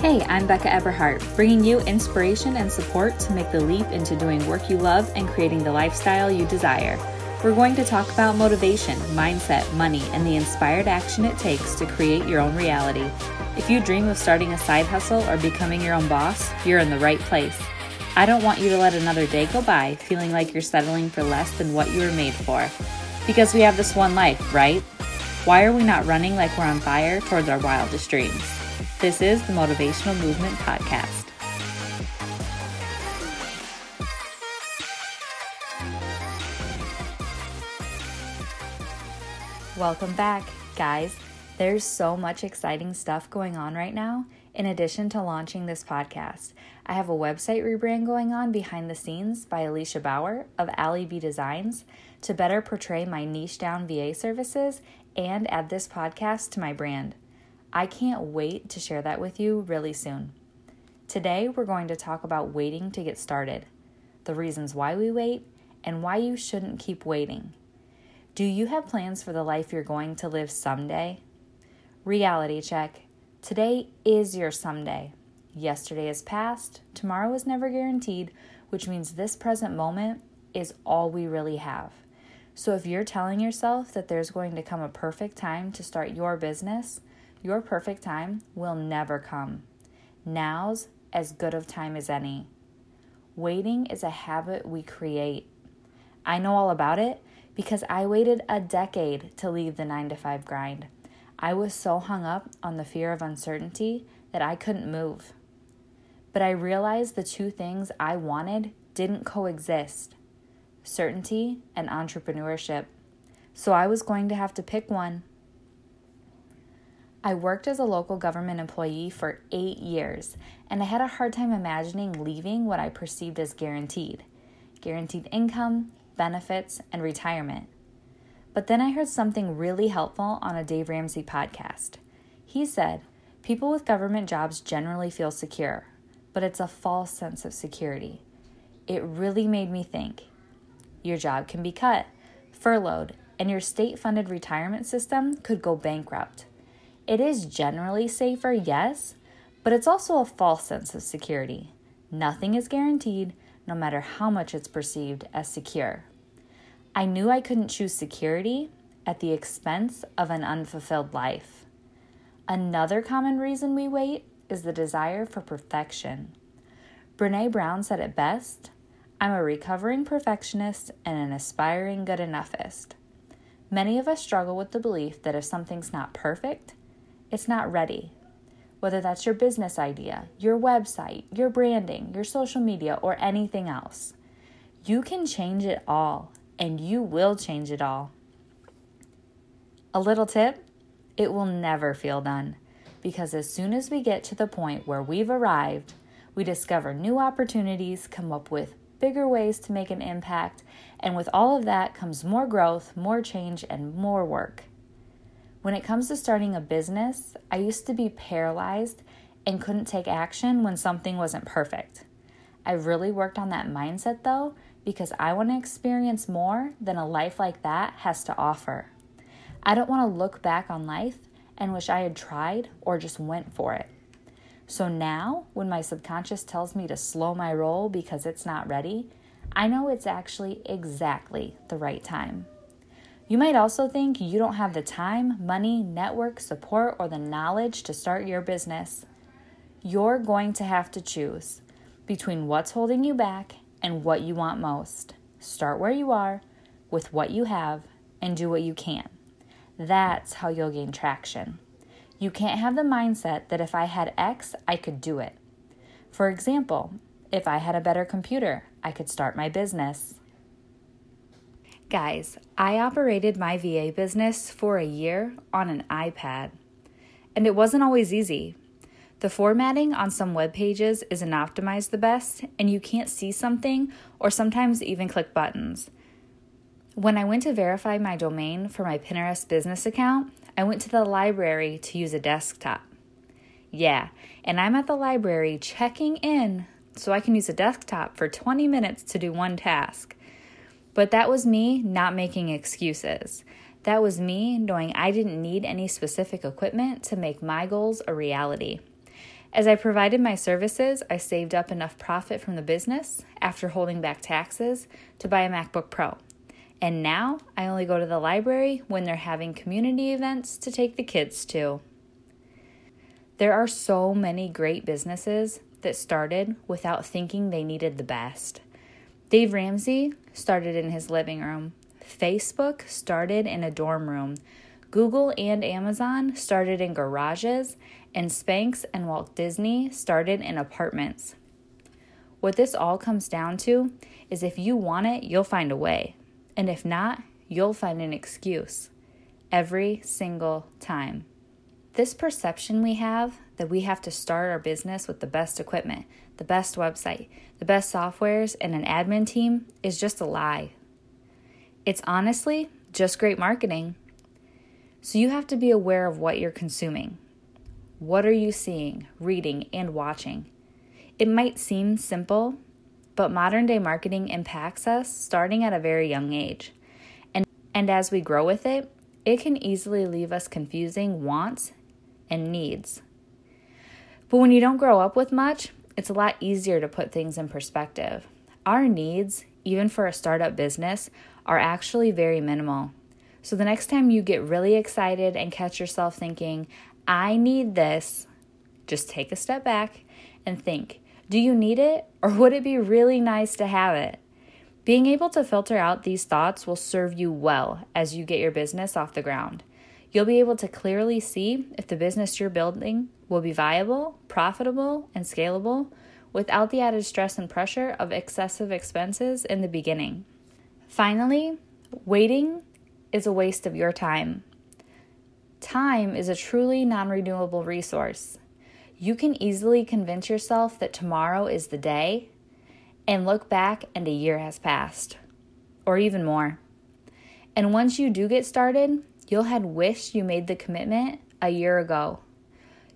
Hey, I'm Becca Everhart, bringing you inspiration and support to make the leap into doing work you love and creating the lifestyle you desire. We're going to talk about motivation, mindset, money, and the inspired action it takes to create your own reality. If you dream of starting a side hustle or becoming your own boss, you're in the right place. I don't want you to let another day go by feeling like you're settling for less than what you were made for. Because we have this one life, right? Why are we not running like we're on fire towards our wildest dreams? This is the Motivational Movement Podcast. Welcome back, guys. There's so much exciting stuff going on right now. In addition to launching this podcast, I have a website rebrand going on behind the scenes by Alicia Bauer of Allie B Designs to better portray my niche down VA services and add this podcast to my brand. I can't wait to share that with you really soon. Today, we're going to talk about waiting to get started, the reasons why we wait, and why you shouldn't keep waiting. Do you have plans for the life you're going to live someday? Reality check. Today is your someday. Yesterday is past, tomorrow is never guaranteed, which means this present moment is all we really have. So if you're telling yourself that there's going to come a perfect time to start your business, your perfect time will never come. Now's as good of time as any. Waiting is a habit we create. I know all about it because I waited a decade to leave the 9-to-5 grind. I was so hung up on the fear of uncertainty that I couldn't move. But I realized the two things I wanted didn't coexist: certainty and entrepreneurship. So I was going to have to pick one. I worked as a local government employee for 8 years, and I had a hard time imagining leaving what I perceived as guaranteed income, benefits, and retirement. But then I heard something really helpful on a Dave Ramsey podcast. He said, people with government jobs generally feel secure, but it's a false sense of security. It really made me think. Your job can be cut, furloughed, and your state-funded retirement system could go bankrupt. It is generally safer, yes, but it's also a false sense of security. Nothing is guaranteed, no matter how much it's perceived as secure. I knew I couldn't choose security at the expense of an unfulfilled life. Another common reason we wait is the desire for perfection. Brené Brown said it best, "I'm a recovering perfectionist and an aspiring good enoughish." Many of us struggle with the belief that if something's not perfect, it's not ready. Whether that's your business idea, your website, your branding, your social media, or anything else. You can change it all, and you will change it all. A little tip, it will never feel done, because as soon as we get to the point where we've arrived, we discover new opportunities, come up with bigger ways to make an impact, and with all of that comes more growth, more change, and more work. When it comes to starting a business, I used to be paralyzed and couldn't take action when something wasn't perfect. I really worked on that mindset though, because I want to experience more than a life like that has to offer. I don't want to look back on life and wish I had tried or just went for it. So now, when my subconscious tells me to slow my roll because it's not ready, I know it's actually exactly the right time. You might also think you don't have the time, money, network, support, or the knowledge to start your business. You're going to have to choose between what's holding you back and what you want most. Start where you are, with what you have, and do what you can. That's how you'll gain traction. You can't have the mindset that if I had X, I could do it. For example, if I had a better computer, I could start my business. Guys, I operated my VA business for a year on an iPad, and it wasn't always easy. The formatting on some web pages isn't optimized the best, and you can't see something or sometimes even click buttons. When I went to verify my domain for my Pinterest business account, I went to the library to use a desktop. Yeah, and I'm at the library checking in so I can use a desktop for 20 minutes to do one task. But that was me not making excuses. That was me knowing I didn't need any specific equipment to make my goals a reality. As I provided my services, I saved up enough profit from the business, after holding back taxes, to buy a MacBook Pro. And now I only go to the library when they're having community events to take the kids to. There are so many great businesses that started without thinking they needed the best. Dave Ramsey started in his living room. Facebook started in a dorm room. Google and Amazon started in garages, and Spanx and Walt Disney started in apartments. What this all comes down to is if you want it, you'll find a way. And if not, you'll find an excuse every single time. This perception we have that we have to start our business with the best equipment, the best website, the best softwares, and an admin team is just a lie. It's honestly just great marketing. So you have to be aware of what you're consuming. What are you seeing, reading, and watching? It might seem simple, but modern-day marketing impacts us starting at a very young age. And as we grow with it, it can easily leave us confusing wants and needs. But when you don't grow up with much, it's a lot easier to put things in perspective. Our needs, even for a startup business, are actually very minimal. So the next time you get really excited and catch yourself thinking, I need this, just take a step back and think, do you need it, or would it be really nice to have it? Being able to filter out these thoughts will serve you well as you get your business off the ground. You'll be able to clearly see if the business you're building will be viable, profitable, and scalable without the added stress and pressure of excessive expenses in the beginning. Finally, waiting is a waste of your time. Time is a truly non-renewable resource. You can easily convince yourself that tomorrow is the day and look back and a year has passed, or even more. And once you do get started, you'll have wished you made the commitment a year ago.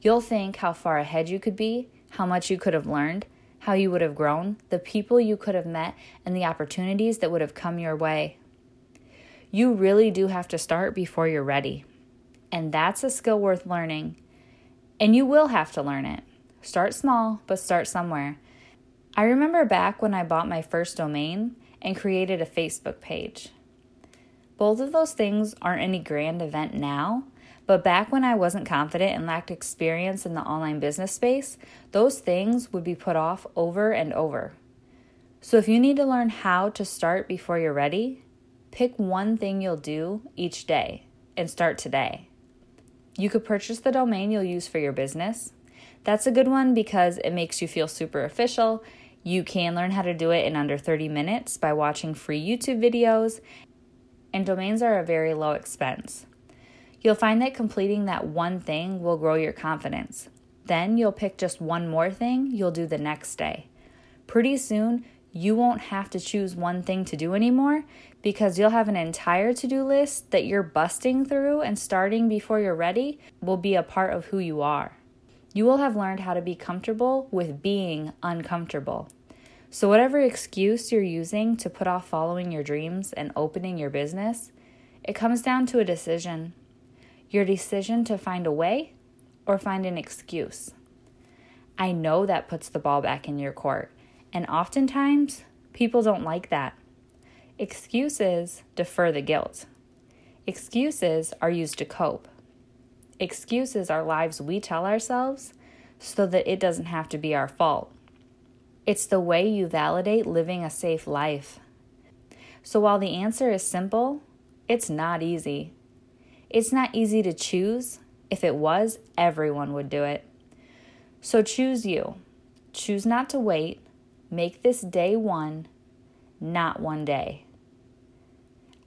You'll think how far ahead you could be, how much you could have learned, how you would have grown, the people you could have met, and the opportunities that would have come your way. You really do have to start before you're ready. And that's a skill worth learning. And you will have to learn it. Start small, but start somewhere. I remember back when I bought my first domain and created a Facebook page. Both of those things aren't any grand event now, but back when I wasn't confident and lacked experience in the online business space, those things would be put off over and over. So if you need to learn how to start before you're ready, pick one thing you'll do each day and start today. You could purchase the domain you'll use for your business. That's a good one because it makes you feel super official. You can learn how to do it in under 30 minutes by watching free YouTube videos, and domains are a very low expense. You'll find that completing that one thing will grow your confidence. Then you'll pick just one more thing you'll do the next day. Pretty soon, you won't have to choose one thing to do anymore because you'll have an entire to-do list that you're busting through, and starting before you're ready will be a part of who you are. You will have learned how to be comfortable with being uncomfortable. So whatever excuse you're using to put off following your dreams and opening your business, it comes down to a decision. Your decision to find a way or find an excuse. I know that puts the ball back in your court. And oftentimes, people don't like that. Excuses defer the guilt. Excuses are used to cope. Excuses are lies we tell ourselves so that it doesn't have to be our fault. It's the way you validate living a safe life. So while the answer is simple, it's not easy. It's not easy to choose. If it was, everyone would do it. So choose you. Choose not to wait. Make this day one, not one day.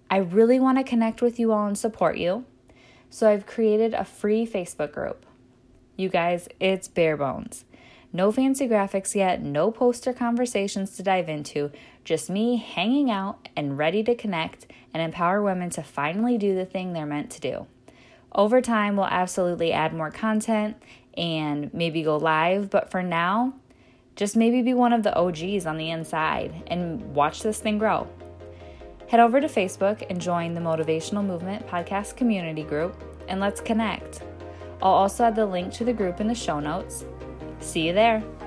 I really want to connect with you all and support you, so I've created a free Facebook group. You guys, it's bare bones. No fancy graphics yet, no poster conversations to dive into, just me hanging out and ready to connect and empower women to finally do the thing they're meant to do. Over time, we'll absolutely add more content and maybe go live, but for now, just maybe be one of the OGs on the inside and watch this thing grow. Head over to Facebook and join the Motivational Movement Podcast community group, and let's connect. I'll also add the link to the group in the show notes. See you there.